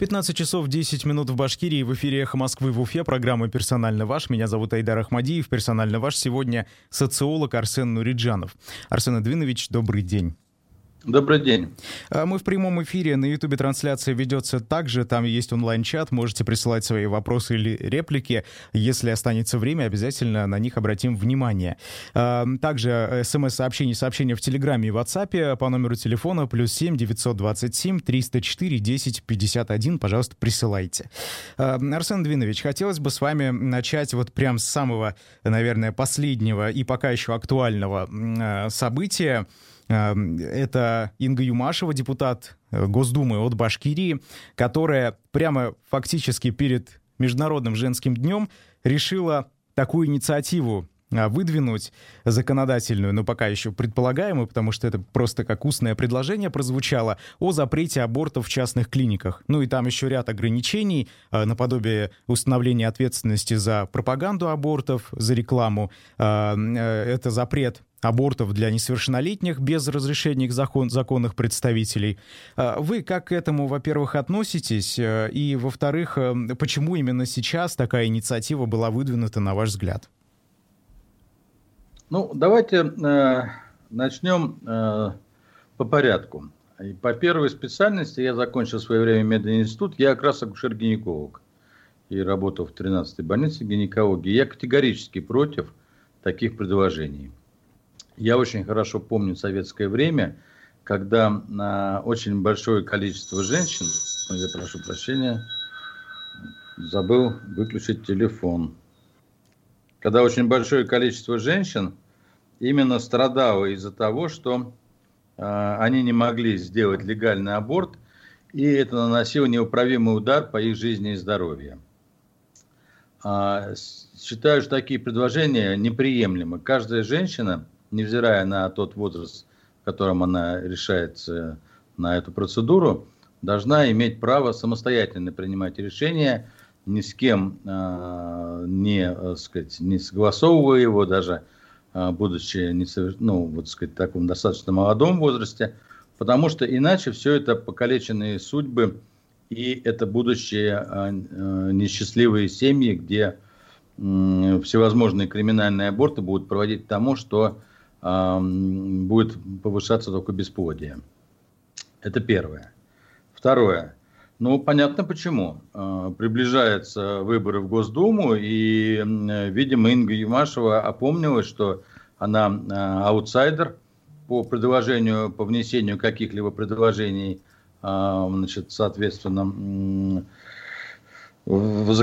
15 часов 10 минут в Башкирии. В эфире «Эхо Москвы» в Уфе. Программа «Персонально Ваш». Меня зовут Айдар Ахмадиев. «Персонально Ваш» сегодня социолог Арсен Нуриджанов. Арсен Эдвинович, добрый день. Добрый день. Мы в прямом эфире. На Ютубе трансляция ведется также. Там есть онлайн-чат. Можете присылать свои вопросы или реплики. Если останется время, обязательно на них обратим внимание. Также смс-сообщение, сообщения в Телеграме и WhatsApp по номеру телефона +7 927 304 10 51. Пожалуйста, присылайте. Арсен Двинович, хотелось бы с вами начать вот прям с самого, наверное, последнего и пока еще актуального события. Это Инга Юмашева, депутат Госдумы от Башкирии, которая прямо фактически перед Международным женским днем решила такую инициативу выдвинуть законодательную, но пока еще предполагаемую, потому что это просто как устное предложение прозвучало, о запрете абортов в частных клиниках. Ну и там еще ряд ограничений, наподобие установления ответственности за пропаганду абортов, за рекламу. Это запрет абортов для несовершеннолетних без разрешения их законных представителей. Вы как к этому, во-первых, относитесь? И, во-вторых, почему именно сейчас такая инициатива была выдвинута, на ваш взгляд? Ну, давайте начнем по порядку. И по первой специальности я закончил в свое время медицинский институт. Я как раз акушер-гинеколог и работал в 13-й больнице гинекологии. Я категорически против таких предложений. Я очень хорошо помню советское время, когда очень большое количество женщин... Я прошу прощения, забыл выключить телефон. Когда очень большое количество женщин именно страдало из-за того, что они не могли сделать легальный аборт, и это наносило неуправимый удар по их жизни и здоровью. Считаю, что такие предложения неприемлемы. Каждая женщина, невзирая на тот возраст, в котором она решается на эту процедуру, должна иметь право самостоятельно принимать решения, ни с кем не согласовывая его, даже будучи в таком достаточно молодом возрасте, потому что иначе все это покалеченные судьбы и это будущие несчастливые семьи, где всевозможные криминальные аборты будут проводить к тому, что будет повышаться только бесплодие. Это первое. Второе. Ну, понятно почему. Приближаются выборы в Госдуму, и, видимо, Инга Юмашева опомнилась, что она аутсайдер по внесению каких-либо предложений, соответственно, в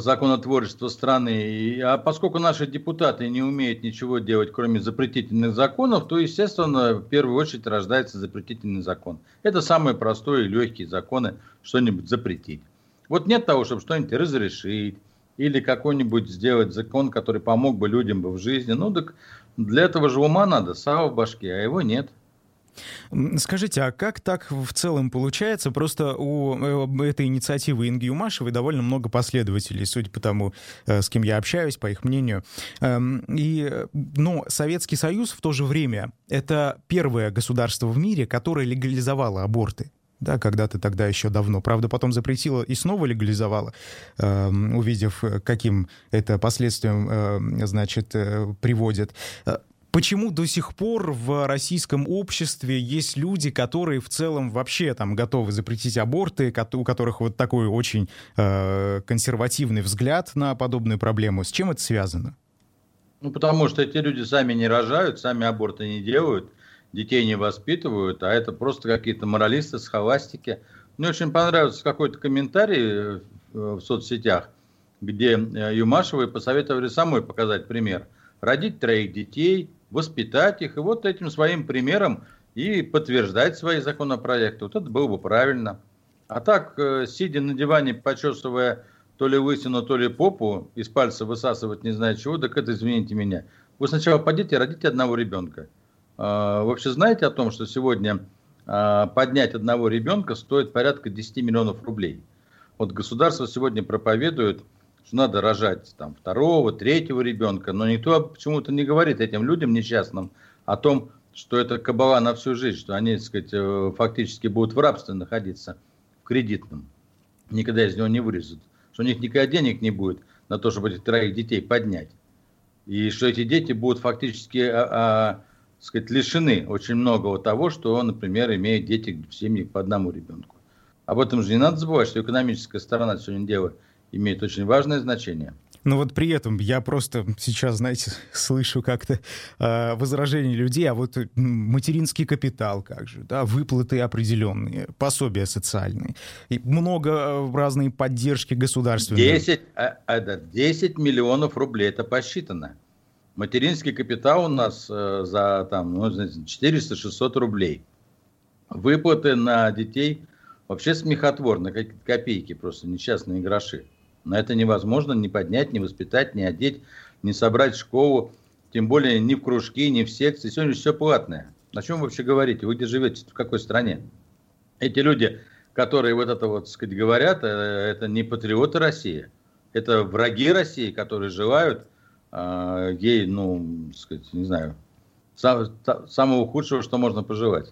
законотворчество страны. А поскольку наши депутаты не умеют ничего делать, кроме запретительных законов, то, естественно, в первую очередь рождается запретительный закон. Это самые простые и легкие законы, что-нибудь запретить. Вот нет того, чтобы что-нибудь разрешить или какой-нибудь сделать закон, который помог бы людям в жизни. Ну так для этого же ума надо, сава в башке, а его нет. Скажите, а как так в целом получается? Просто у этой инициативы Инги Юмашевой довольно много последователей, судя по тому, с кем я общаюсь, по их мнению. Но Советский Союз в то же время — это первое государство в мире, которое легализовало аборты. Да, когда-то тогда еще давно. Правда, потом запретила и снова легализовала, увидев, каким это последствием приводит. Почему до сих пор в российском обществе есть люди, которые в целом вообще там готовы запретить аборты, у которых вот такой очень консервативный взгляд на подобную проблему? С чем это связано? Ну, потому что эти люди сами не рожают, сами аборты не делают, детей не воспитывают, а это просто какие-то моралисты, схоластики. Мне очень понравился какой-то комментарий в соцсетях, где Юмашевой посоветовали самой показать пример. Родить 3 детей, воспитать их, и вот этим своим примером и подтверждать свои законопроекты. Вот это было бы правильно. А так, сидя на диване, почесывая то ли лысину, то ли попу, из пальца высасывать не знаю чего, так это, извините меня. Вы сначала пойдите и родите 1 ребенка. Вы вообще знаете о том, что сегодня поднять 1 ребенка стоит порядка 10 миллионов рублей? Вот государство сегодня проповедует, что надо рожать 2-го, 3-го ребенка, но никто почему-то не говорит этим людям несчастным о том, что это кабала на всю жизнь, что они, фактически будут в рабстве находиться кредитном. Никогда из него не вырежут. Что у них никогда денег не будет на то, чтобы этих троих детей поднять. И что эти дети будут фактически лишены очень многого того, что, например, имеют дети в семье по одному ребенку. Об этом же не надо забывать, что экономическая сторона сегодня дела имеет очень важное значение. Но вот при этом я просто сейчас, знаете, слышу как-то возражения людей, а вот материнский капитал как же, да, выплаты определенные, пособия социальные, и много разной поддержки государственной. 10 миллионов рублей, это посчитано. Материнский капитал у нас за 400-600 рублей. Выплаты на детей вообще смехотворно, какие-то копейки просто, несчастные гроши. На это невозможно ни поднять, ни воспитать, ни одеть, ни собрать в школу, тем более ни в кружки, ни в секции. Сегодня все платное. О чем вы вообще говорите? Вы где живете? В какой стране? Эти люди, которые говорят, это не патриоты России. Это враги России, которые желают ей, самого худшего, что можно пожелать.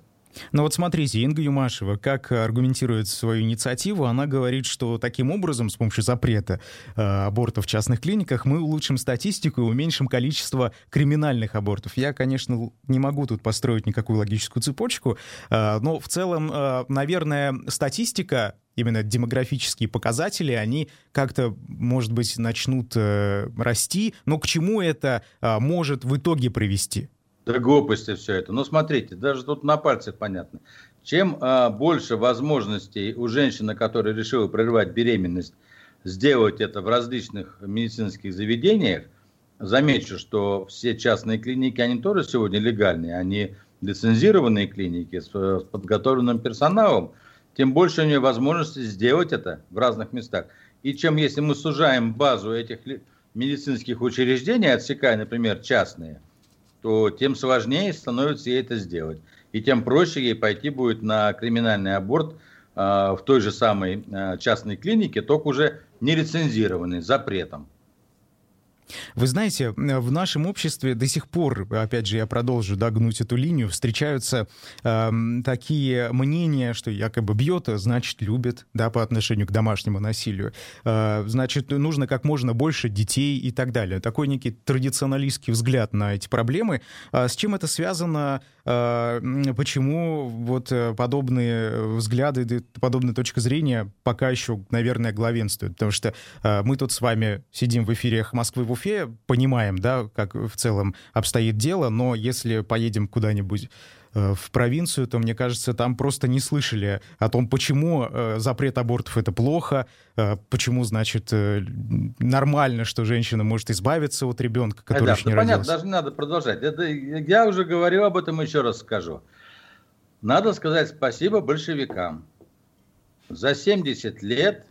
Но вот смотрите, Инга Юмашева, как аргументирует свою инициативу, она говорит, что таким образом, с помощью запрета абортов в частных клиниках, мы улучшим статистику и уменьшим количество криминальных абортов. Я, конечно, не могу тут построить никакую логическую цепочку, но в целом, наверное, статистика, именно демографические показатели, они как-то, может быть, начнут расти, но к чему это может в итоге привести? Да глупости все это. Но смотрите, даже тут на пальцах понятно. Чем больше возможностей у женщины, которая решила прервать беременность, сделать это в различных медицинских заведениях, замечу, что все частные клиники, они тоже сегодня легальные, они лицензированные клиники с подготовленным персоналом, тем больше у нее возможностей сделать это в разных местах. И чем, если мы сужаем базу этих медицинских учреждений, отсекая, например, частные, то тем сложнее становится ей это сделать. И тем проще ей пойти будет на криминальный аборт в той же самой частной клинике, только уже не лицензированной, запретом. Вы знаете, в нашем обществе до сих пор, опять же, я продолжу гнуть эту линию, встречаются такие мнения, что якобы бьет, значит, любит, да, по отношению к домашнему насилию. Значит, нужно как можно больше детей и так далее. Такой некий традиционалистский взгляд на эти проблемы. С чем это связано? Почему подобные взгляды, подобная точка зрения пока еще, наверное, главенствует? Потому что мы тут с вами сидим в эфире «Эхо Москвы в Уфе», понимаем, да, как в целом обстоит дело, но если поедем куда-нибудь в провинцию, то, мне кажется, там просто не слышали о том, почему запрет абортов — это плохо, почему, нормально, что женщина может избавиться от ребенка, который еще не родился. Понятно, даже не надо продолжать. Я уже говорил об этом, еще раз скажу. Надо сказать спасибо большевикам. За 70 лет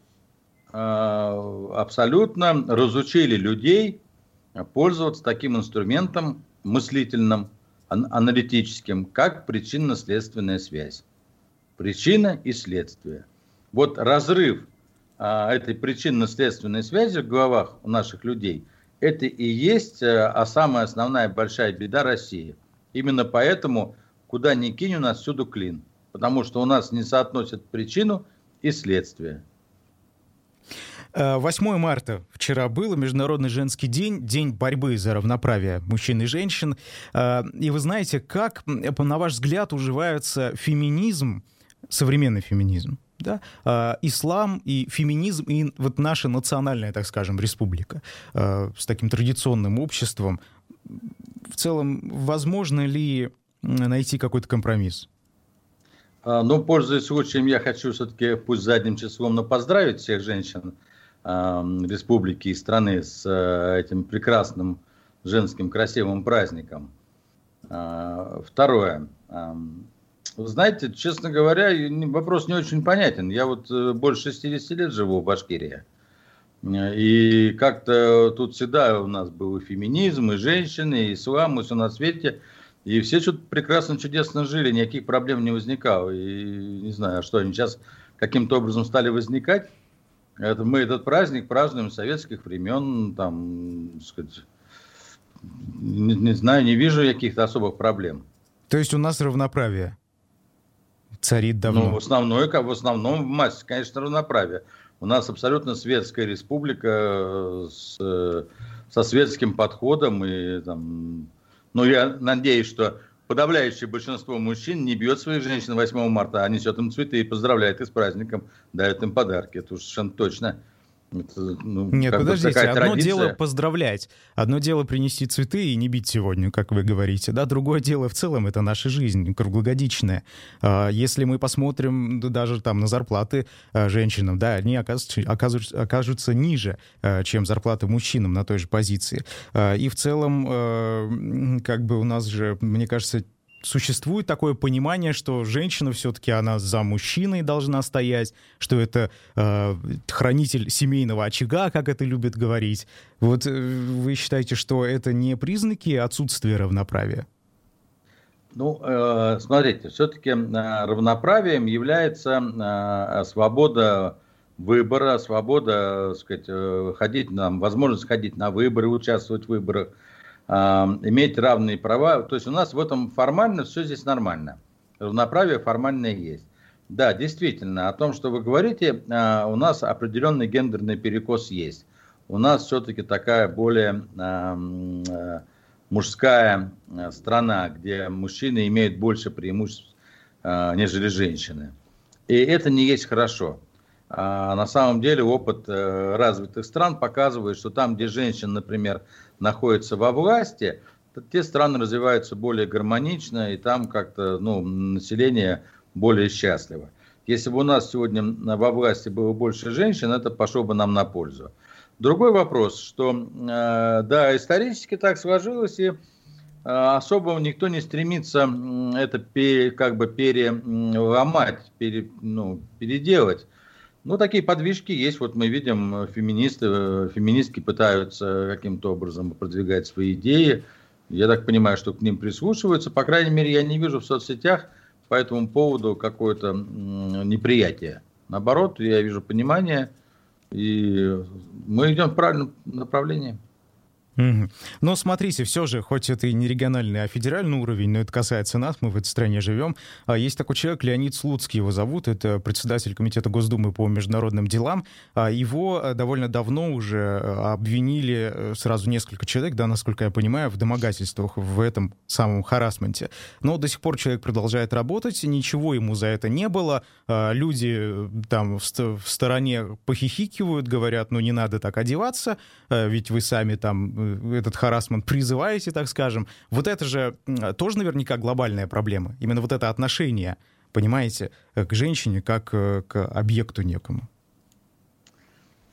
абсолютно разучили людей пользоваться таким инструментом мыслительным, аналитическим, как причинно-следственная связь. Причина и следствие. Вот разрыв этой причинно-следственной связи в головах наших людей, это и есть самая основная большая беда России. Именно поэтому, куда ни кинь, у нас всюду клин. Потому что у нас не соотносят причину и следствие. 8 марта вчера было, Международный женский день, день борьбы за равноправие мужчин и женщин. И вы знаете, как, на ваш взгляд, уживаются феминизм, современный феминизм, да, ислам и феминизм, и наша национальная, так скажем, республика с таким традиционным обществом. В целом, возможно ли найти какой-то компромисс? Пользуясь случаем, я хочу все-таки, пусть задним числом, но поздравить всех женщин республики и страны с этим прекрасным женским красивым праздником. Второе. Вы знаете, честно говоря, вопрос не очень понятен. Я больше 60 лет живу в Башкирии. И как-то тут всегда у нас был и феминизм, и женщины, и ислам, и все на свете. И все что-то прекрасно, чудесно жили, никаких проблем не возникало. И не знаю, что они сейчас каким-то образом стали возникать. Мы этот праздник празднуем с советских времен, не вижу каких-то особых проблем. То есть у нас равноправие? царит давно? Ну, в основном в массе, конечно, равноправие. У нас абсолютно светская республика со светским подходом. И, я надеюсь, что подавляющее большинство мужчин не бьет своих женщин 8 марта, а несет им цветы и поздравляет их с праздником, дает им подарки. Это уж совершенно точно. Нет, подождите, одно дело поздравлять, одно дело принести цветы и не бить сегодня, как вы говорите, да, другое дело в целом, это наша жизнь круглогодичная. Если мы посмотрим даже там на зарплаты женщинам, да, они окажутся ниже, чем зарплаты мужчинам на той же позиции. И в целом, у нас же, мне кажется, существует такое понимание, что женщина все-таки она за мужчиной должна стоять, что это хранитель семейного очага, как это любят говорить. Вот вы считаете, что это не признаки отсутствия равноправия? Смотрите, все-таки равноправием является свобода выбора, свобода, возможность ходить на выборы, участвовать в выборах, иметь равные права. То есть у нас в этом формально все здесь нормально. Равноправие формальное есть. Да, действительно, о том, что вы говорите, у нас определенный гендерный перекос есть. У нас все-таки такая более мужская страна, где мужчины имеют больше преимуществ, нежели женщины. И это не есть хорошо. На самом деле опыт развитых стран показывает, что там, где женщины, например, находятся во власти, те страны развиваются более гармонично, и там как-то население более счастливо. Если бы у нас сегодня во власти было больше женщин, это пошло бы нам на пользу. Другой вопрос, что да, исторически так сложилось, и особо никто не стремится это переломать, переделать. Такие подвижки есть. Вот мы видим, феминистки пытаются каким-то образом продвигать свои идеи. Я так понимаю, что к ним прислушиваются. По крайней мере, я не вижу в соцсетях по этому поводу какое-то неприятие. Наоборот, я вижу понимание, и мы идем в правильном направлении. Но смотрите, все же, хоть это и не региональный, а федеральный уровень, но это касается нас, мы в этой стране живем. Есть такой человек, Леонид Слуцкий его зовут, это председатель Комитета Госдумы по международным делам. Его довольно давно уже обвинили сразу несколько человек, да, насколько я понимаю, в домогательствах, в этом самом харассменте. Но до сих пор человек продолжает работать, ничего ему за это не было. Люди там в стороне похихикивают, говорят, не надо так одеваться, ведь вы сами там этот харассмент призываете, так скажем. Вот это же тоже наверняка глобальная проблема. Именно вот это отношение, понимаете, к женщине как к объекту некому.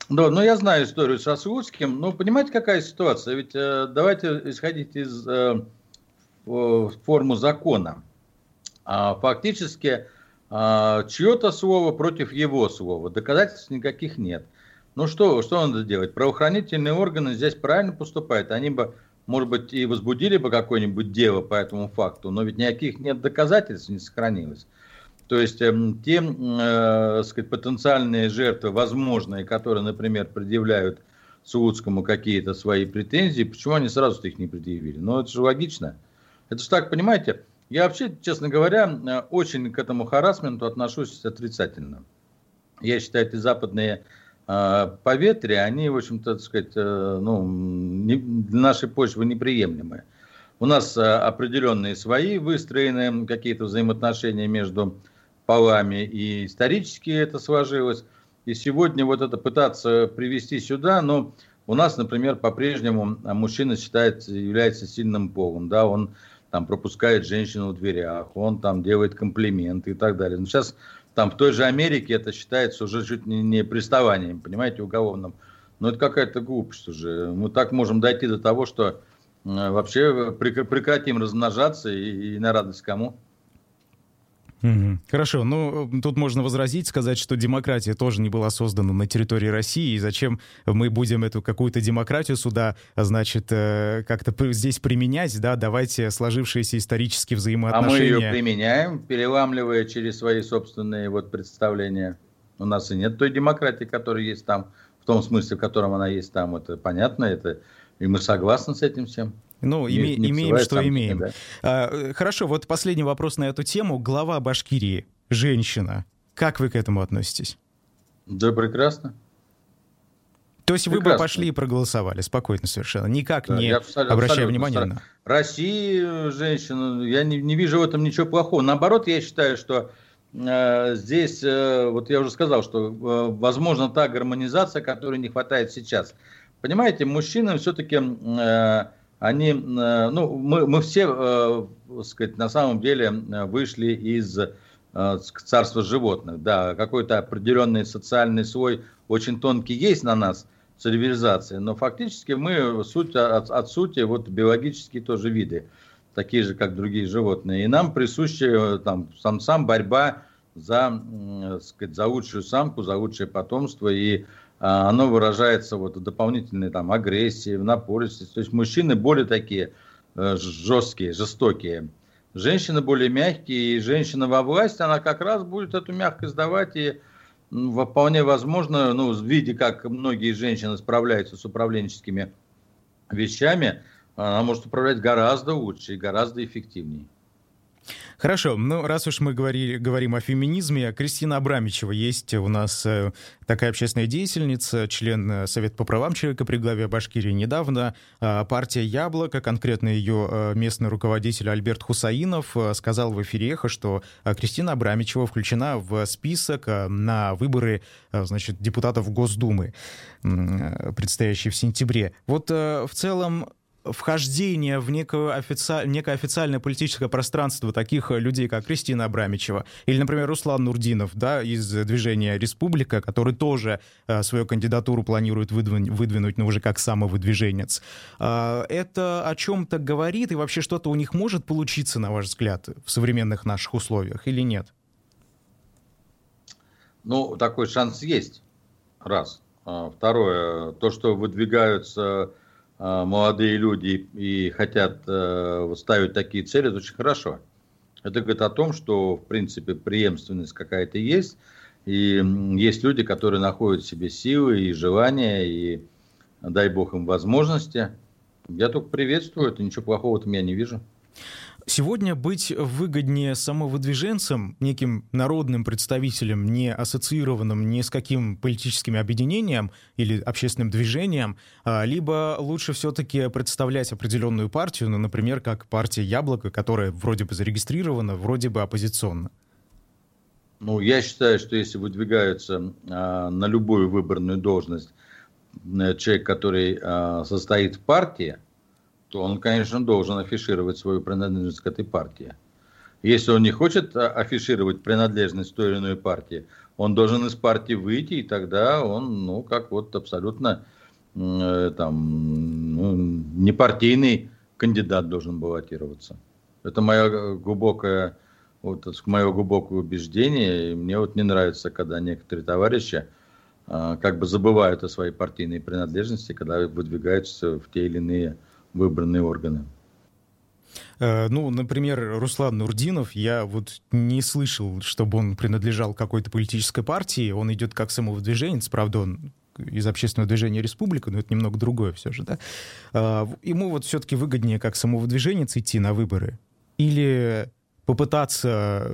Да, я знаю историю со Слуцким. Понимаете, какая ситуация? Ведь давайте исходить из формы закона. Фактически чье-то слово против его слова. Доказательств никаких нет. Что надо делать? Правоохранительные органы здесь правильно поступают. Они бы, может быть, и возбудили бы какое-нибудь дело по этому факту, но ведь никаких нет доказательств, не сохранилось. То есть те, потенциальные жертвы, возможные, которые, например, предъявляют Слуцкому какие-то свои претензии, почему они сразу их не предъявили? Это же логично. Это же так, понимаете? Я вообще, честно говоря, очень к этому харассменту отношусь отрицательно. Я считаю, эти западные поветрия, они, в общем-то, для нашей почвы неприемлемы. У нас определенные свои выстроены какие-то взаимоотношения между полами, и исторически это сложилось. И сегодня это пытаться привести сюда, но у нас, например, по-прежнему мужчина является сильным полом, да, он там пропускает женщину в дверях, он там делает комплименты и так далее. Но сейчас там в той же Америке это считается уже чуть не приставанием, понимаете, уголовным. Но это какая-то глупость уже. Мы так можем дойти до того, что вообще прекратим размножаться и на радость кому. Хорошо, тут можно возразить, сказать, что демократия тоже не была создана на территории России, и зачем мы будем эту какую-то демократию сюда, как-то здесь применять, да, давайте сложившиеся исторические взаимоотношения. А мы ее применяем, переламливая через свои собственные представления. У нас и нет той демократии, которая есть там, в том смысле, в котором она есть там, это понятно, и мы согласны с этим всем. Имеем, что имеем. Да? Хорошо, последний вопрос на эту тему. Глава Башкирии женщина. Как вы к этому относитесь? Да, прекрасно. То есть прекрасно. Вы бы пошли и проголосовали спокойно совершенно, никак да, не обращая внимания на... Россия, женщина, я не вижу в этом ничего плохого. Наоборот, я считаю, что здесь, вот я уже сказал, что возможно та гармонизация, которой не хватает сейчас. Понимаете, мужчины все-таки, они, ну, мы все, сказать, на самом деле вышли из царства животных. Да, какой-то определенный социальный слой, очень тонкий есть на нас, цивилизации, но фактически мы суть, от сути вот, биологические тоже виды, такие же, как другие животные. И нам присуща там, сам борьба за, сказать, за лучшую самку, за лучшее потомство. И оно выражается вот, в дополнительной там, агрессии, в напористости. То есть мужчины более такие жесткие, жестокие. Женщины более мягкие. И женщина во власти, она как раз будет эту мягкость давать. И вполне возможно, ну, в виде, как многие женщины справляются с управленческими вещами, она может управлять гораздо лучше и гораздо эффективнее. Хорошо. Ну, раз уж мы говорим о феминизме, Кристина Абрамичева есть у нас такая общественная деятельница, член Совета по правам человека при главе Башкирии недавно. Партия «Яблоко», конкретно ее местный руководитель Альберт Хусаинов, сказал в эфире «Эхо», что Кристина Абрамичева включена в список на выборы, значит, депутатов Госдумы, предстоящие в сентябре. Вот в целом вхождение в некое официальное политическое пространство таких людей, как Кристина Абрамичева или, например, Руслан Нурдинов, да, из движения «Республика», который тоже свою кандидатуру планирует выдвинуть, но уже как самовыдвиженец. Это о чем-то говорит и вообще что-то у них может получиться, на ваш взгляд, в современных наших условиях или нет? Ну, такой шанс есть. Раз. Второе. То, что выдвигаются молодые люди и хотят ставить такие цели, это очень хорошо. Это говорит о том, что, в принципе, преемственность какая-то есть. И есть люди, которые находят в себе силы и желания, и, дай бог им, возможности. Я только приветствую это, ничего плохого-то я не вижу. Сегодня быть выгоднее самовыдвиженцем, неким народным представителем, не ассоциированным ни с каким политическим объединением или общественным движением, либо лучше все-таки представлять определенную партию, ну, например, как партия «Яблоко», которая вроде бы зарегистрирована, вроде бы оппозиционна? Ну, я считаю, что если выдвигаются на любую выборную должность человек, который состоит в партии, то он, конечно, должен афишировать свою принадлежность к этой партии. Если он не хочет афишировать принадлежность к той или иной партии, он должен из партии выйти, и тогда он, ну, как вот абсолютно там, ну, непартийный кандидат должен баллотироваться. Это мое глубокое, вот, мое глубокое убеждение, и мне вот не нравится, когда некоторые товарищи как бы забывают о своей партийной принадлежности, когда выдвигаются в те или иные выбранные органы. Ну, например, Руслан Нурдинов, я вот не слышал, чтобы он принадлежал какой-то политической партии, он идет как самовыдвиженец, правда, он из общественного движения «Республика», но это немного другое все же, да? Ему вот все-таки выгоднее как самовыдвиженец идти на выборы или попытаться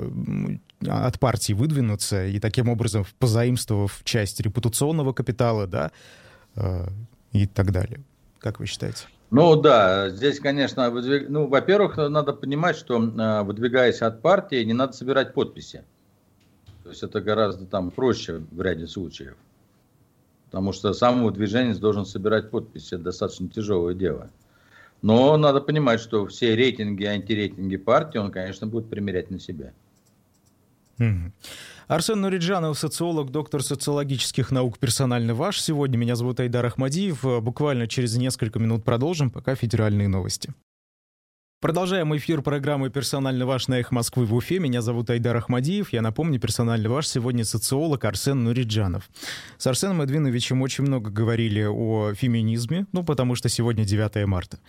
от партии выдвинуться и таким образом, позаимствовав часть репутационного капитала, да, и так далее. Как вы считаете? Ну да, здесь, конечно, ну, во-первых, надо понимать, что выдвигаясь от партии, не надо собирать подписи. То есть это гораздо там проще в ряде случаев. Потому что самовыдвиженец должен собирать подписи. Это достаточно тяжелое дело. Но надо понимать, что все рейтинги и антирейтинги партии он, конечно, будет примерять на себя. Арсен Нуриджанов, социолог, доктор социологических наук «Персонально Ваш». Сегодня меня зовут Айдар Ахмадиев. Буквально через несколько минут продолжим, пока федеральные новости. Продолжаем эфир программы «Персонально Ваш» на Эхо Москвы в Уфе. Меня зовут Айдар Ахмадиев. Я напомню, «Персонально Ваш» сегодня социолог Арсен Нуриджанов. С Арсеном Эдвиновичем очень много говорили о феминизме, ну, потому что сегодня 9 марта.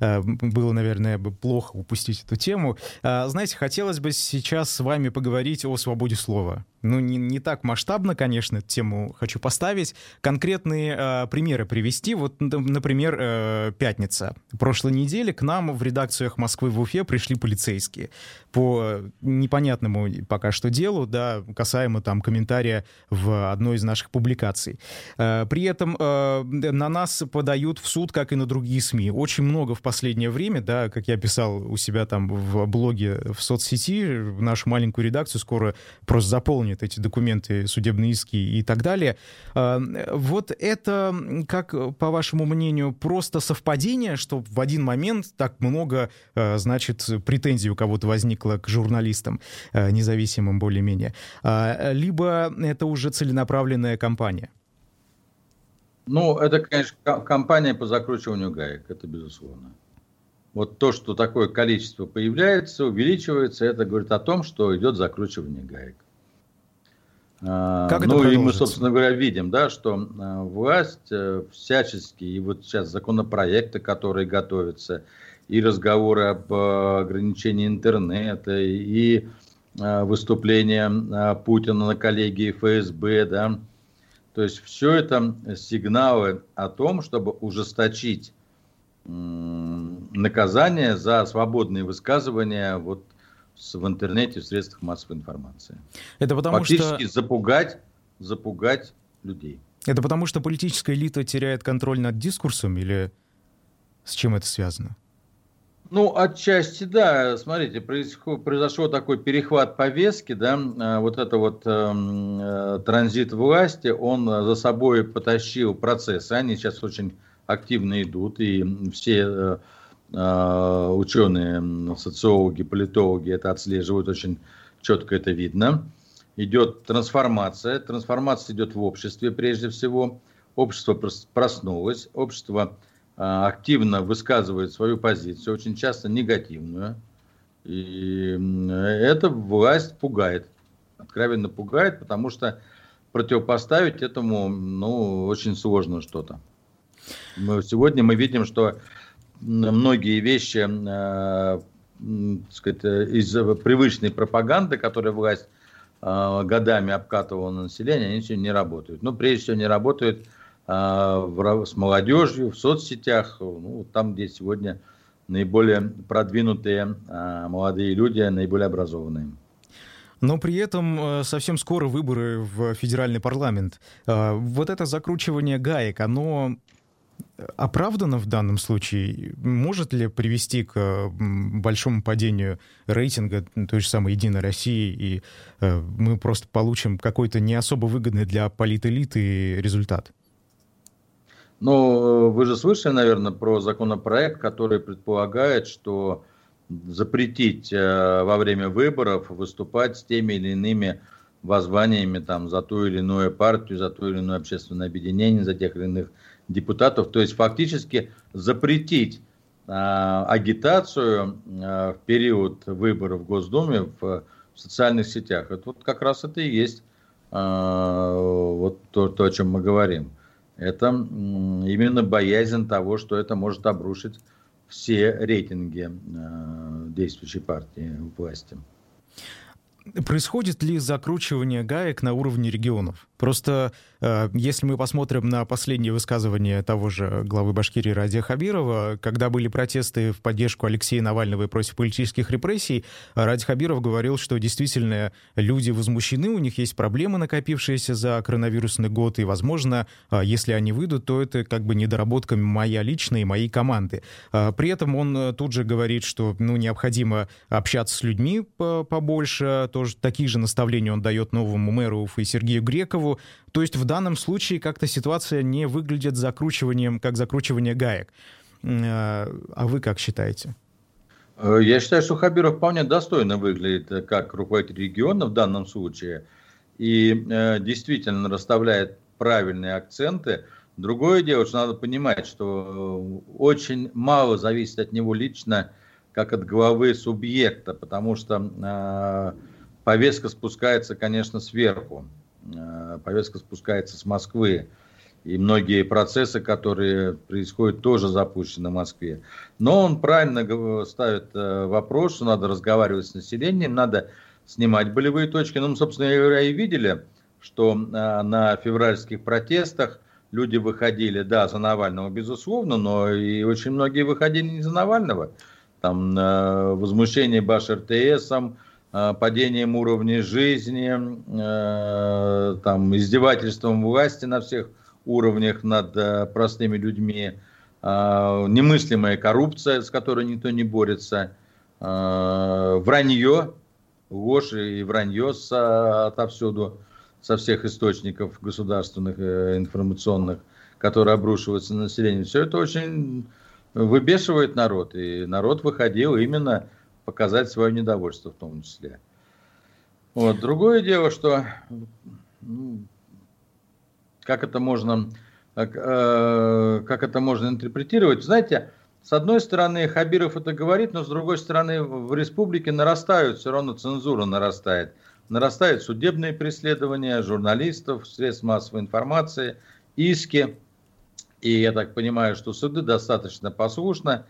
Было, наверное, плохо упустить эту тему. Знаете, хотелось бы сейчас с вами поговорить о свободе слова. ну, не так масштабно, конечно, тему хочу поставить, конкретные примеры привести. Вот, например, пятница. Прошлой неделе к нам в редакцию «Эхо Москвы в Уфе» пришли полицейские по непонятному пока что делу, да, касаемо там комментария в одной из наших публикаций. При этом на нас подают в суд, как и на другие СМИ. Очень много в последнее время, да, как я писал у себя там в блоге, в соцсети, в нашу маленькую редакцию скоро просто заполнят эти документы, судебные иски и так далее. Вот это, как, по вашему мнению, просто совпадение, что в один момент так много, значит, претензий у кого-то возникло к журналистам, независимым более-менее, либо это уже целенаправленная кампания? Ну, это, конечно, кампания по закручиванию гаек, это безусловно. Вот то, что такое количество появляется, увеличивается, это говорит о том, что идет закручивание гаек. Как ну и мы, собственно говоря, видим, да, что власть всячески, и вот сейчас законопроекты, которые готовятся, и разговоры об ограничении интернета, и выступления Путина на коллегии ФСБ, да, то есть все это сигналы о том, чтобы ужесточить наказание за свободные высказывания вот в интернете, в средствах массовой информации. Это потому, фактически что... запугать людей. Это потому, что политическая элита теряет контроль над дискурсом, или с чем это связано? Ну, отчасти, да. Смотрите, произошел такой перехват повестки, да, вот это вот транзит власти, он за собой потащил процессы, они сейчас очень активно идут, и все ученые, социологи, политологи это отслеживают, очень четко это видно. Идет трансформация, трансформация идет в обществе прежде всего, общество проснулось, общество активно высказывает свою позицию, очень часто негативную, и эта власть пугает, откровенно пугает, потому что противопоставить этому, ну, очень сложно что-то. Сегодня мы видим, что многие вещи, сказать, из привычной пропаганды, которую власть годами обкатывала на население, они сегодня не работают. Но прежде всего не работают с молодежью, в соцсетях, ну, там, где сегодня наиболее продвинутые молодые люди, наиболее образованные. Но при этом совсем скоро выборы в федеральный парламент. Вот это закручивание гаек, оно оправдано в данном случае? Может ли привести к большому падению рейтинга той же самой «Единой России», и мы просто получим какой-то не особо выгодный для политэлиты результат? Ну, вы же слышали, наверное, про законопроект, который предполагает, что запретить во время выборов выступать с теми или иными воззваниями там, за ту или иную партию, за то или иное общественное объединение, за тех или иных депутатов. То есть фактически запретить агитацию в период выборов в Госдуме в социальных сетях. Это вот как раз это и есть вот то, о чем мы говорим. Это именно боязнь того, что это может обрушить все рейтинги действующей партии власти. Происходит ли закручивание гаек на уровне регионов? Просто если мы посмотрим на последние высказывания того же главы Башкирии Радия Хабирова, когда были протесты в поддержку Алексея Навального и против политических репрессий, Радий Хабиров говорил, что действительно люди возмущены, у них есть проблемы, накопившиеся за коронавирусный год, и, возможно, если они выйдут, то это как бы недоработка моя личная и моей команды. При этом он тут же говорит, что ну, необходимо общаться с людьми побольше, тоже такие же наставления он дает новому мэру Уфы Сергею Грекову. То есть в данном случае как-то ситуация не выглядит закручиванием, как закручивание гаек. А вы как считаете? Я считаю, что Хабиров вполне достойно выглядит как руководитель региона в данном случае. И действительно расставляет правильные акценты. Другое дело, что надо понимать, что очень мало зависит от него лично, как от главы субъекта, потому что повестка спускается, конечно, сверху. Повестка спускается с Москвы. И многие процессы, которые происходят, тоже запущены в Москве. Но он правильно ставит вопрос, что надо разговаривать с населением, надо снимать болевые точки. Ну, мы, собственно говоря, и видели, что на февральских протестах люди выходили, да, за Навального, безусловно, но и очень многие выходили не за Навального. Там возмущение Баш-РТСом, падением уровня жизни, там, издевательством власти на всех уровнях над простыми людьми, немыслимая коррупция, с которой никто не борется, вранье, ложь и вранье отовсюду, со всех источников государственных, информационных, которые обрушиваются на население. Все это очень выбешивает народ. И народ выходил именно показать свое недовольство в том числе. Вот. Другое дело, что как это можно интерпретировать. Знаете, с одной стороны, Хабиров это говорит, но с другой стороны, в республике нарастают, все равно цензура нарастает. Нарастают судебные преследования журналистов, средств массовой информации, иски. И я так понимаю, что суды достаточно послушно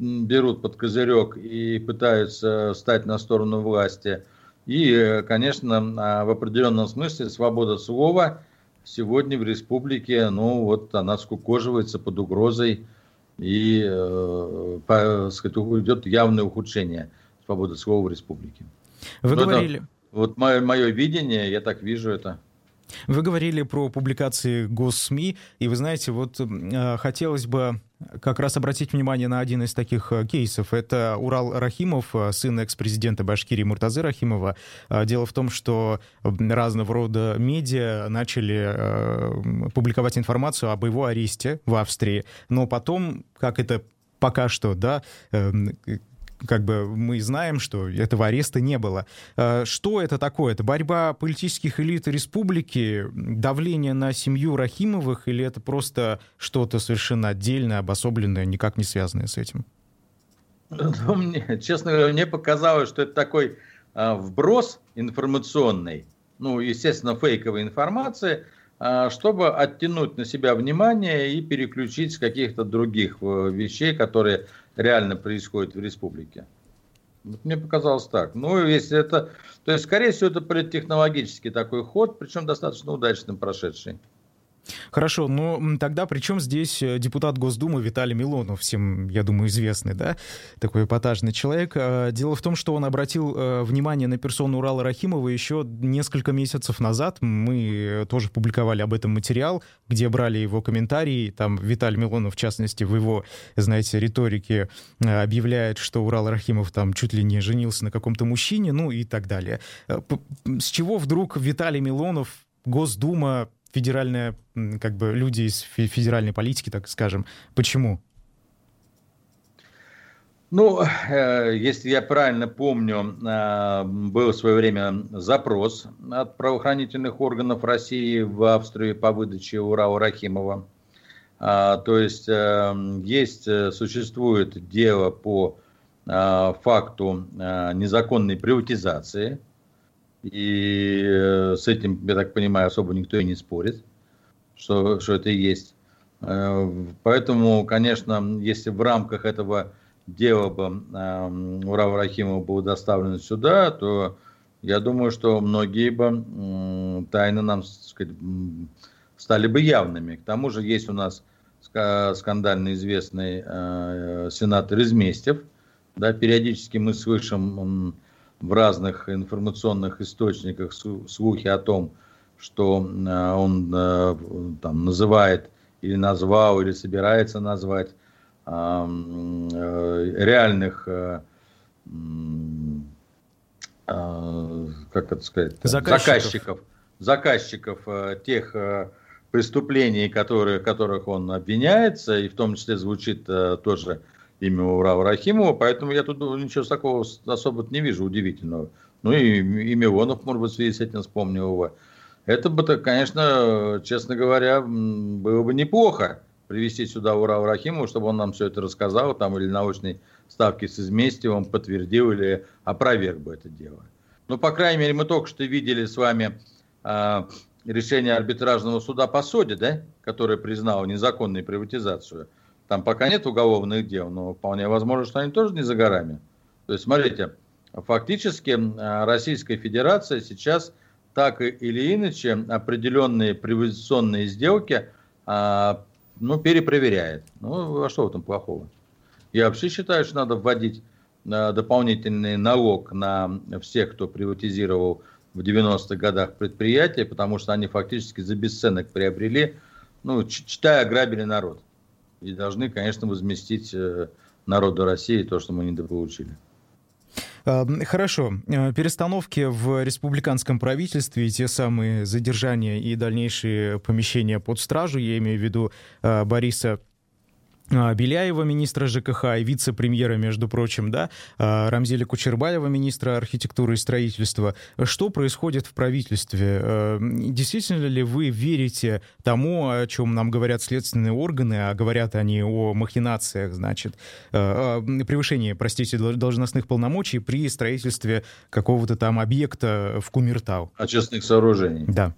берут под козырек и пытаются встать на сторону власти. И, конечно, в определенном смысле свобода слова сегодня в республике, ну вот она скукоживается под угрозой и идет явное ухудшение свободы слова в республике. Вы говорили... Это, вот мое видение, я так вижу это. Вы говорили про публикации госсми, и вы знаете, вот хотелось бы как раз обратить внимание на один из таких кейсов. Это Урал Рахимов, сын экс-президента Башкирии Муртазы Рахимова. Дело в том, что разного рода медиа начали публиковать информацию об его аресте в Австрии, но потом, как это пока что, да, как бы мы знаем, что этого ареста не было. Что это такое? Это борьба политических элит республики, давление на семью Рахимовых, или это просто что-то совершенно отдельное, обособленное, никак не связанное с этим? Ну, честно говоря, мне показалось, что это такой вброс информационный, ну, естественно, фейковой информации, чтобы оттянуть на себя внимание и переключить с каких-то других вещей, которые реально происходят в республике. Вот мне показалось так. Ну, если это... То есть, скорее всего, это политтехнологический такой ход, причем достаточно удачно прошедший. Хорошо, но тогда при чем здесь депутат Госдумы Виталий Милонов, всем, я думаю, известный, да, такой эпатажный человек. Дело в том, что он обратил внимание на персону Урала Рахимова еще несколько месяцев назад. Мы тоже публиковали об этом материал, где брали его комментарии. Там Виталий Милонов, в частности, в его, знаете, риторике объявляет, что Урал Рахимов там чуть ли не женился на каком-то мужчине, ну и так далее. С чего вдруг Виталий Милонов, Госдума, федеральные, как бы, люди из федеральной политики, так скажем. Почему? Ну, если я правильно помню, был в свое время запрос от правоохранительных органов России в Австрию по выдаче Урала Рахимова. То есть, существует дело по факту незаконной приватизации. И с этим, я так понимаю, особо никто и не спорит, что это и есть. Поэтому, конечно, если в рамках этого дела бы Урал Рахимов был доставлен сюда, то я думаю, что многие бы тайны нам, так сказать, стали бы явными. К тому же есть у нас скандально известный сенатор Изместьев. Да, периодически мы слышим... в разных информационных источниках слухи о том, что он там называет или назвал, или собирается назвать реальных, как это сказать, заказчиков тех преступлений, которых он обвиняется, и в том числе звучит тоже имя Урала Рахимова, поэтому я тут ничего такого особо не вижу удивительного. Ну и Милонов, может быть, в связи с этим вспомнил его. Это бы, конечно, честно говоря, было бы неплохо привести сюда Урала Рахимова, чтобы он нам все это рассказал, там или научной ставке с Изместьевым подтвердил или опроверг бы это дело. Но, по крайней мере, мы только что видели с вами решение арбитражного суда по СОДе, да, которое признало незаконную приватизацию. Там пока нет уголовных дел, но вполне возможно, что они тоже не за горами. То есть, смотрите, Фактически Российская Федерация сейчас так или иначе определенные приватизационные сделки перепроверяет. А что в этом плохого? Я вообще считаю, что надо вводить дополнительный налог на всех, кто приватизировал в 90-х годах предприятия, потому что они фактически за бесценок приобрели, ограбили народ. И должны, конечно, возместить народу России то, что мы недополучили. Хорошо. Перестановки в республиканском правительстве, те самые задержания и дальнейшие помещения под стражу, я имею в виду Бориса Беляева, министра ЖКХ и вице-премьера, между прочим, Рамзиля Кучарбаева, министра архитектуры и строительства. Что происходит в правительстве? Действительно ли вы верите тому, о чем нам говорят следственные органы, а говорят они о махинациях, превышении, должностных полномочий при строительстве какого-то там объекта в Кумертау? Общественных сооружений. Да.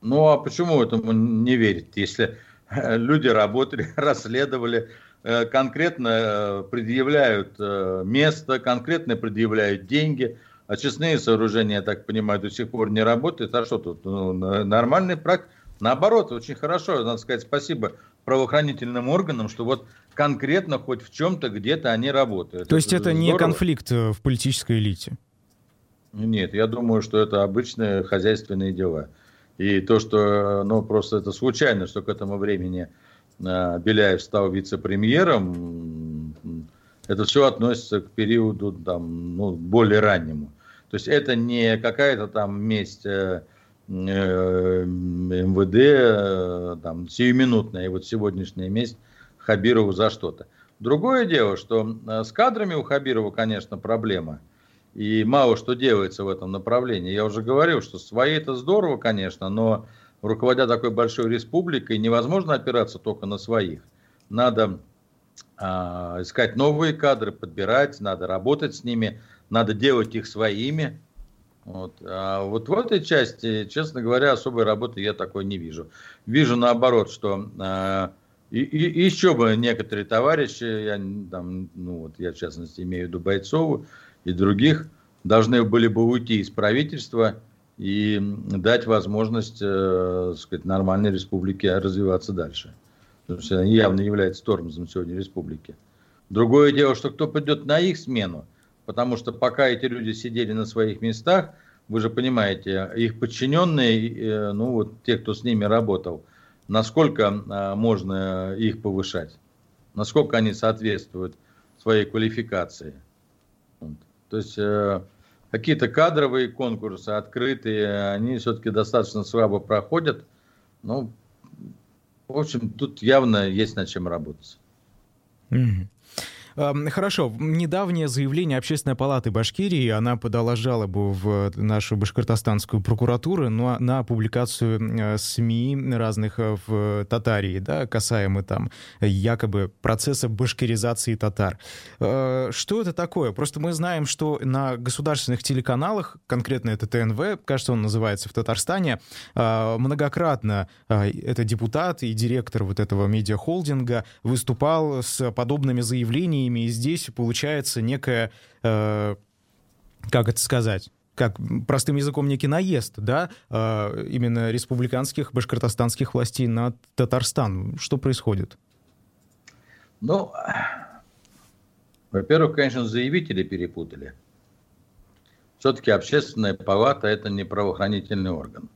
Почему этому не верить, если... Люди работали, расследовали, конкретно предъявляют место, конкретно предъявляют деньги. Очистные сооружения, я так понимаю, до сих пор не работают. А что тут? Нормальный практик. Наоборот, очень хорошо, надо сказать спасибо правоохранительным органам, что конкретно хоть в чем-то где-то они работают. То есть это здорово. Не конфликт в политической элите? Нет, я думаю, что это обычные хозяйственные дела. И то, что, просто это случайно, что к этому времени Беляев стал вице-премьером, это все относится к периоду более раннему. То есть это не какая-то там месть МВД, сиюминутная, и сегодняшняя месть Хабирову за что-то. Другое дело, что с кадрами у Хабирова, конечно, проблема. И мало что делается в этом направлении. Я уже говорил, что свои это здорово, конечно, но руководя такой большой республикой, невозможно опираться только на своих. Надо искать новые кадры, подбирать, надо работать с ними, надо делать их своими. А в этой части, честно говоря, особой работы я такой не вижу. Вижу наоборот, что еще бы некоторые товарищи, я в частности имею в виду Бойцову, и других, должны были бы уйти из правительства и дать возможность, нормальной республике развиваться дальше. Потому что они явно являются тормозом сегодня республики. Другое дело, что кто придет на их смену, потому что пока эти люди сидели на своих местах, вы же понимаете, их подчиненные, те, кто с ними работал, насколько можно их повышать, насколько они соответствуют своей квалификации. То есть какие-то кадровые конкурсы открытые, они все-таки достаточно слабо проходят. Тут явно есть над чем работать. Mm-hmm. Хорошо. Недавнее заявление Общественной палаты Башкирии, она подала жалобу в нашу башкортостанскую прокуратуру на публикацию СМИ разных в Татарии, касаемо там якобы процесса башкиризации татар. Что это такое? Просто мы знаем, что на государственных телеканалах, конкретно это ТНВ, кажется, он называется в Татарстане, многократно это депутат и директор этого медиахолдинга выступал с подобными заявлениями. И здесь получается некое, простым языком, некий наезд, именно республиканских, башкортостанских властей на Татарстан. Что происходит? Во-первых, конечно, заявители перепутали. Все-таки Общественная палата – это не правоохранительный орган.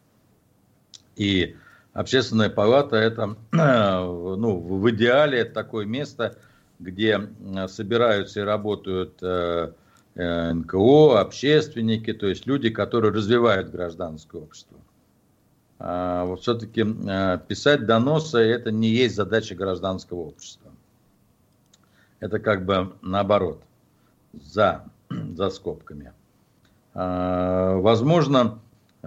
И Общественная палата – это, в идеале, такое место, где собираются и работают НКО, общественники, то есть люди, которые развивают гражданское общество. Все-таки писать доносы – это не есть задача гражданского общества. Это наоборот, за скобками. Возможно, у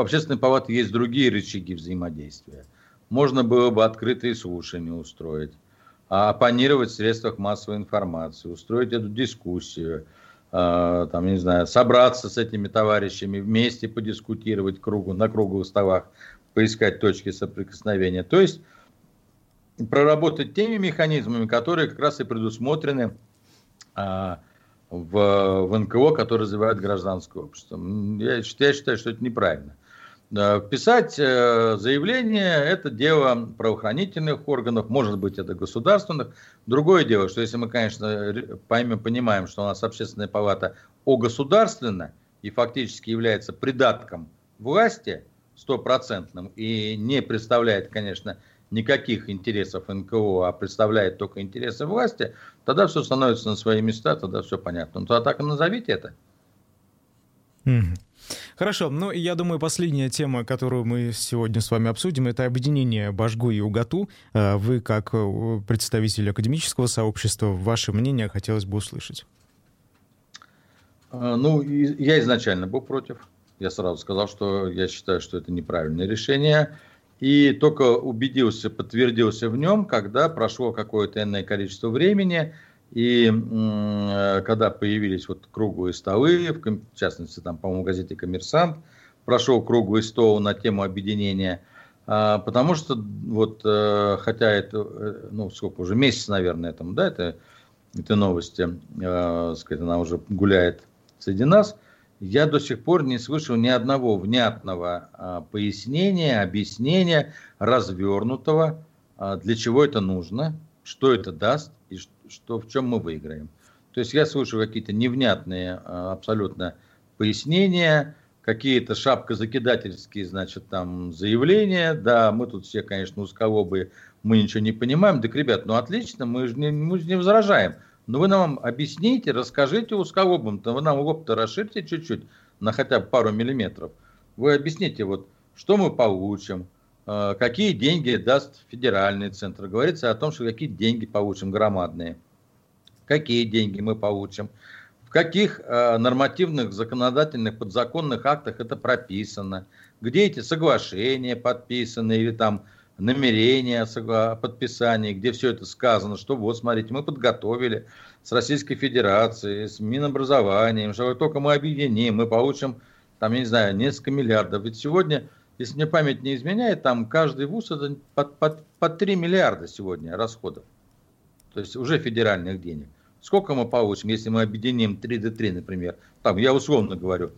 Общественной палаты есть другие рычаги взаимодействия. Можно было бы открытые слушания устроить, оппонировать в средствах массовой информации, устроить эту дискуссию, собраться с этими товарищами, вместе подискутировать на круглых столах, поискать точки соприкосновения. То есть проработать теми механизмами, которые как раз и предусмотрены в НКО, которые развивают гражданское общество. Я считаю, что это неправильно. Писать заявление – это дело правоохранительных органов, может быть, это государственных. Другое дело, что если мы, конечно, понимаем, что у нас общественная палата огосударственна и фактически является придатком власти стопроцентным и не представляет, конечно, никаких интересов НКО, а представляет только интересы власти, тогда все становится на свои места, тогда все понятно. Ну, тогда так и назовите это. Хорошо, я думаю, последняя тема, которую мы сегодня с вами обсудим, это объединение БашГУ и УГАТУ. Вы, как представитель академического сообщества, ваше мнение хотелось бы услышать. Я изначально был против. Я сразу сказал, что я считаю, что это неправильное решение. И только убедился, подтвердился в нем, когда прошло какое-то энное количество времени. И когда появились круглые столы, в частности, там, по-моему, в газете «Коммерсант» прошел круглый стол на тему объединения, потому что, хотя это, уже месяц, наверное, там, да, это новости, она уже гуляет среди нас, я до сих пор не слышал ни одного внятного пояснения, объяснения, развернутого, для чего это нужно, что это даст, и в чем мы выиграем. То есть я слышу какие-то невнятные абсолютно пояснения, какие-то шапкозакидательские, заявления. Да, мы тут все, конечно, узколобые, мы ничего не понимаем. Так, ребят, отлично, мы же не возражаем. Но вы нам объясните, расскажите узколобым-то, вы нам лоб-то расширьте чуть-чуть, на хотя бы пару миллиметров. Вы объясните, что мы получим. Какие деньги даст федеральный центр? Говорится о том, что какие деньги получим громадные. Какие деньги мы получим? В каких нормативных, законодательных, подзаконных актах это прописано? Где эти соглашения подписаны или там намерения о подписании? Где все это сказано? Что смотрите, мы подготовили с Российской Федерацией, с Минобразованием, что только мы объединим, мы получим несколько миллиардов. Ведь сегодня... Если мне память не изменяет, там каждый вуз это по 3 миллиарда сегодня расходов. То есть уже федеральных денег. Сколько мы получим, если мы объединим 3D3, например? Там, я условно говорю,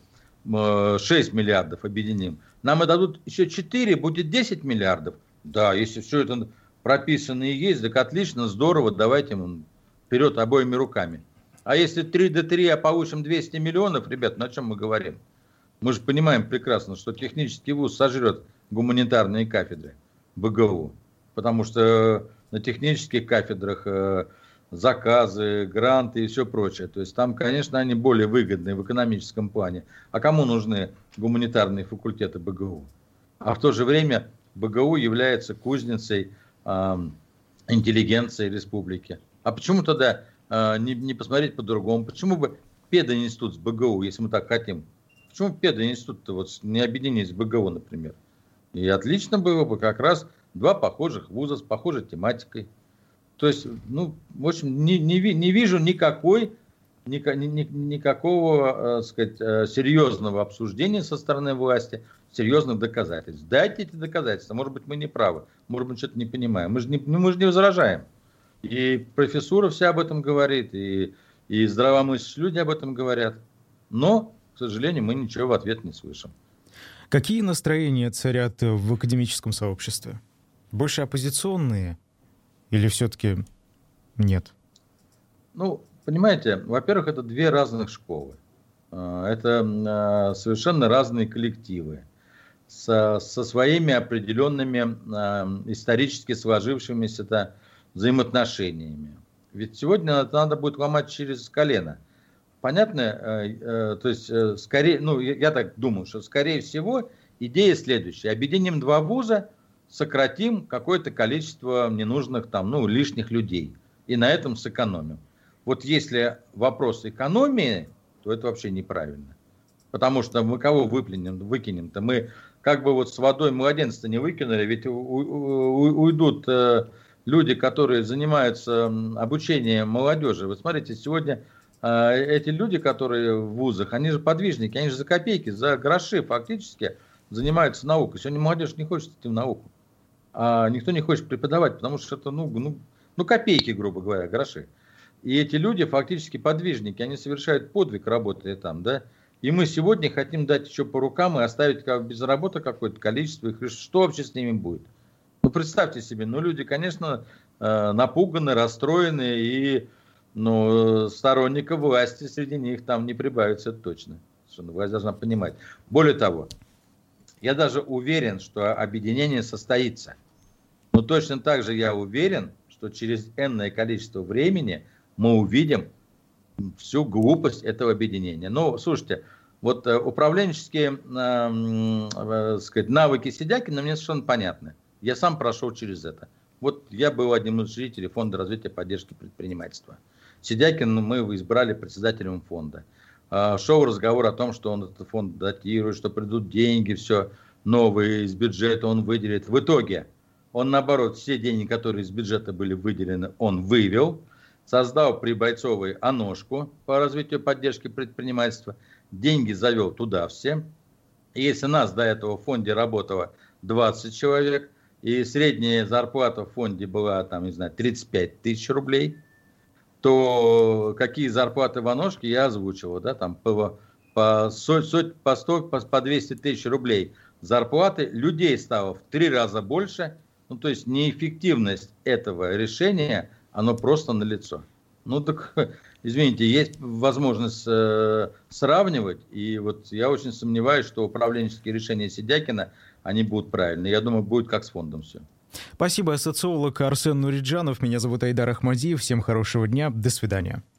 6 миллиардов объединим. Нам и дадут еще 4, будет 10 миллиардов. Да, если все это прописано и есть, так отлично, здорово, давайте вперед обоими руками. А если 3D3, а получим 200 миллионов, ребят, о чем мы говорим? Мы же понимаем прекрасно, что технический вуз сожрет гуманитарные кафедры БГУ, потому что на технических кафедрах заказы, гранты и все прочее. То есть там, конечно, они более выгодны в экономическом плане. А кому нужны гуманитарные факультеты БГУ? А в то же время БГУ является кузницей интеллигенции республики. А почему тогда не посмотреть по-другому? Почему бы пединститут с БГУ, если мы так хотим? Почему пединститут-то не объединить с БГУ, например? И отлично было бы как раз два похожих вуза с похожей тематикой. То есть, в общем, не вижу никакого, так сказать, серьезного обсуждения со стороны власти, серьезных доказательств. Дайте эти доказательства. Может быть, мы не правы, может быть, что-то не понимаем. Мы же не возражаем. И профессура вся об этом говорит, и здравомыслящие люди об этом говорят. Но... К сожалению, мы ничего в ответ не слышим. Какие настроения царят в академическом сообществе? Больше оппозиционные или все-таки нет? Понимаете, во-первых, это две разных школы. Это совершенно разные коллективы со своими определенными исторически сложившимися взаимоотношениями. Ведь сегодня это надо будет ломать через колено. Понятно? То есть, скорее, я так думаю, что, скорее всего, идея следующая. Объединим два вуза, сократим какое-то количество ненужных, лишних людей. И на этом сэкономим. Если вопрос экономии, то это вообще неправильно. Потому что мы кого выкинем-то? Мы как бы с водой младенца не выкинули, ведь уйдут люди, которые занимаются обучением молодежи. Вы смотрите, сегодня... Эти люди, которые в вузах, они же подвижники, они же за копейки, за гроши фактически занимаются наукой. Сегодня молодежь не хочет идти в науку. А никто не хочет преподавать, потому что это копейки, грубо говоря, гроши. И эти люди фактически подвижники, они совершают подвиг, работая там, да. И мы сегодня хотим дать еще по рукам и оставить без работы какое-то количество их. Что вообще с ними будет? Ну, представьте себе, ну, люди, конечно, напуганы, расстроены, и ну, сторонников власти среди них там не прибавится, это точно. Власть должна понимать. Более того, я даже уверен, что объединение состоится. Но точно так же я уверен, что через энное количество времени мы увидим всю глупость этого объединения. Ну, слушайте, вот управленческие сказать, навыки Сидякина мне совершенно понятны. Я сам прошел через это. Вот я был одним из учредителей Фонда развития и поддержки предпринимательства. Сидякина мы избрали председателем фонда. Шел разговор о том, что он этот фонд датирует, что придут деньги, все новые из бюджета он выделит. В итоге он, наоборот, все деньги, которые из бюджета были выделены, он вывел. Создал при Бойцовой «Оножку» по развитию поддержки предпринимательства. Деньги завел туда все. И если у нас до этого в фонде работало 20 человек, и средняя зарплата в фонде была, там, не знаю, 35 тысяч рублей, то какие зарплаты в «Оножке» я озвучивал, да, там по 200 тысяч рублей зарплаты. Людей стало в 3 раза больше. Ну, то есть неэффективность этого решения – оно просто налицо. Ну так, извините, есть возможность сравнивать, и вот я очень сомневаюсь, что управленческие решения Сидякина, они будут правильные. Я думаю, будет как с фондом все. Спасибо, социолог Арсен Нуриджанов. Меня зовут Айдар Ахмадиев. Всем хорошего дня. До свидания.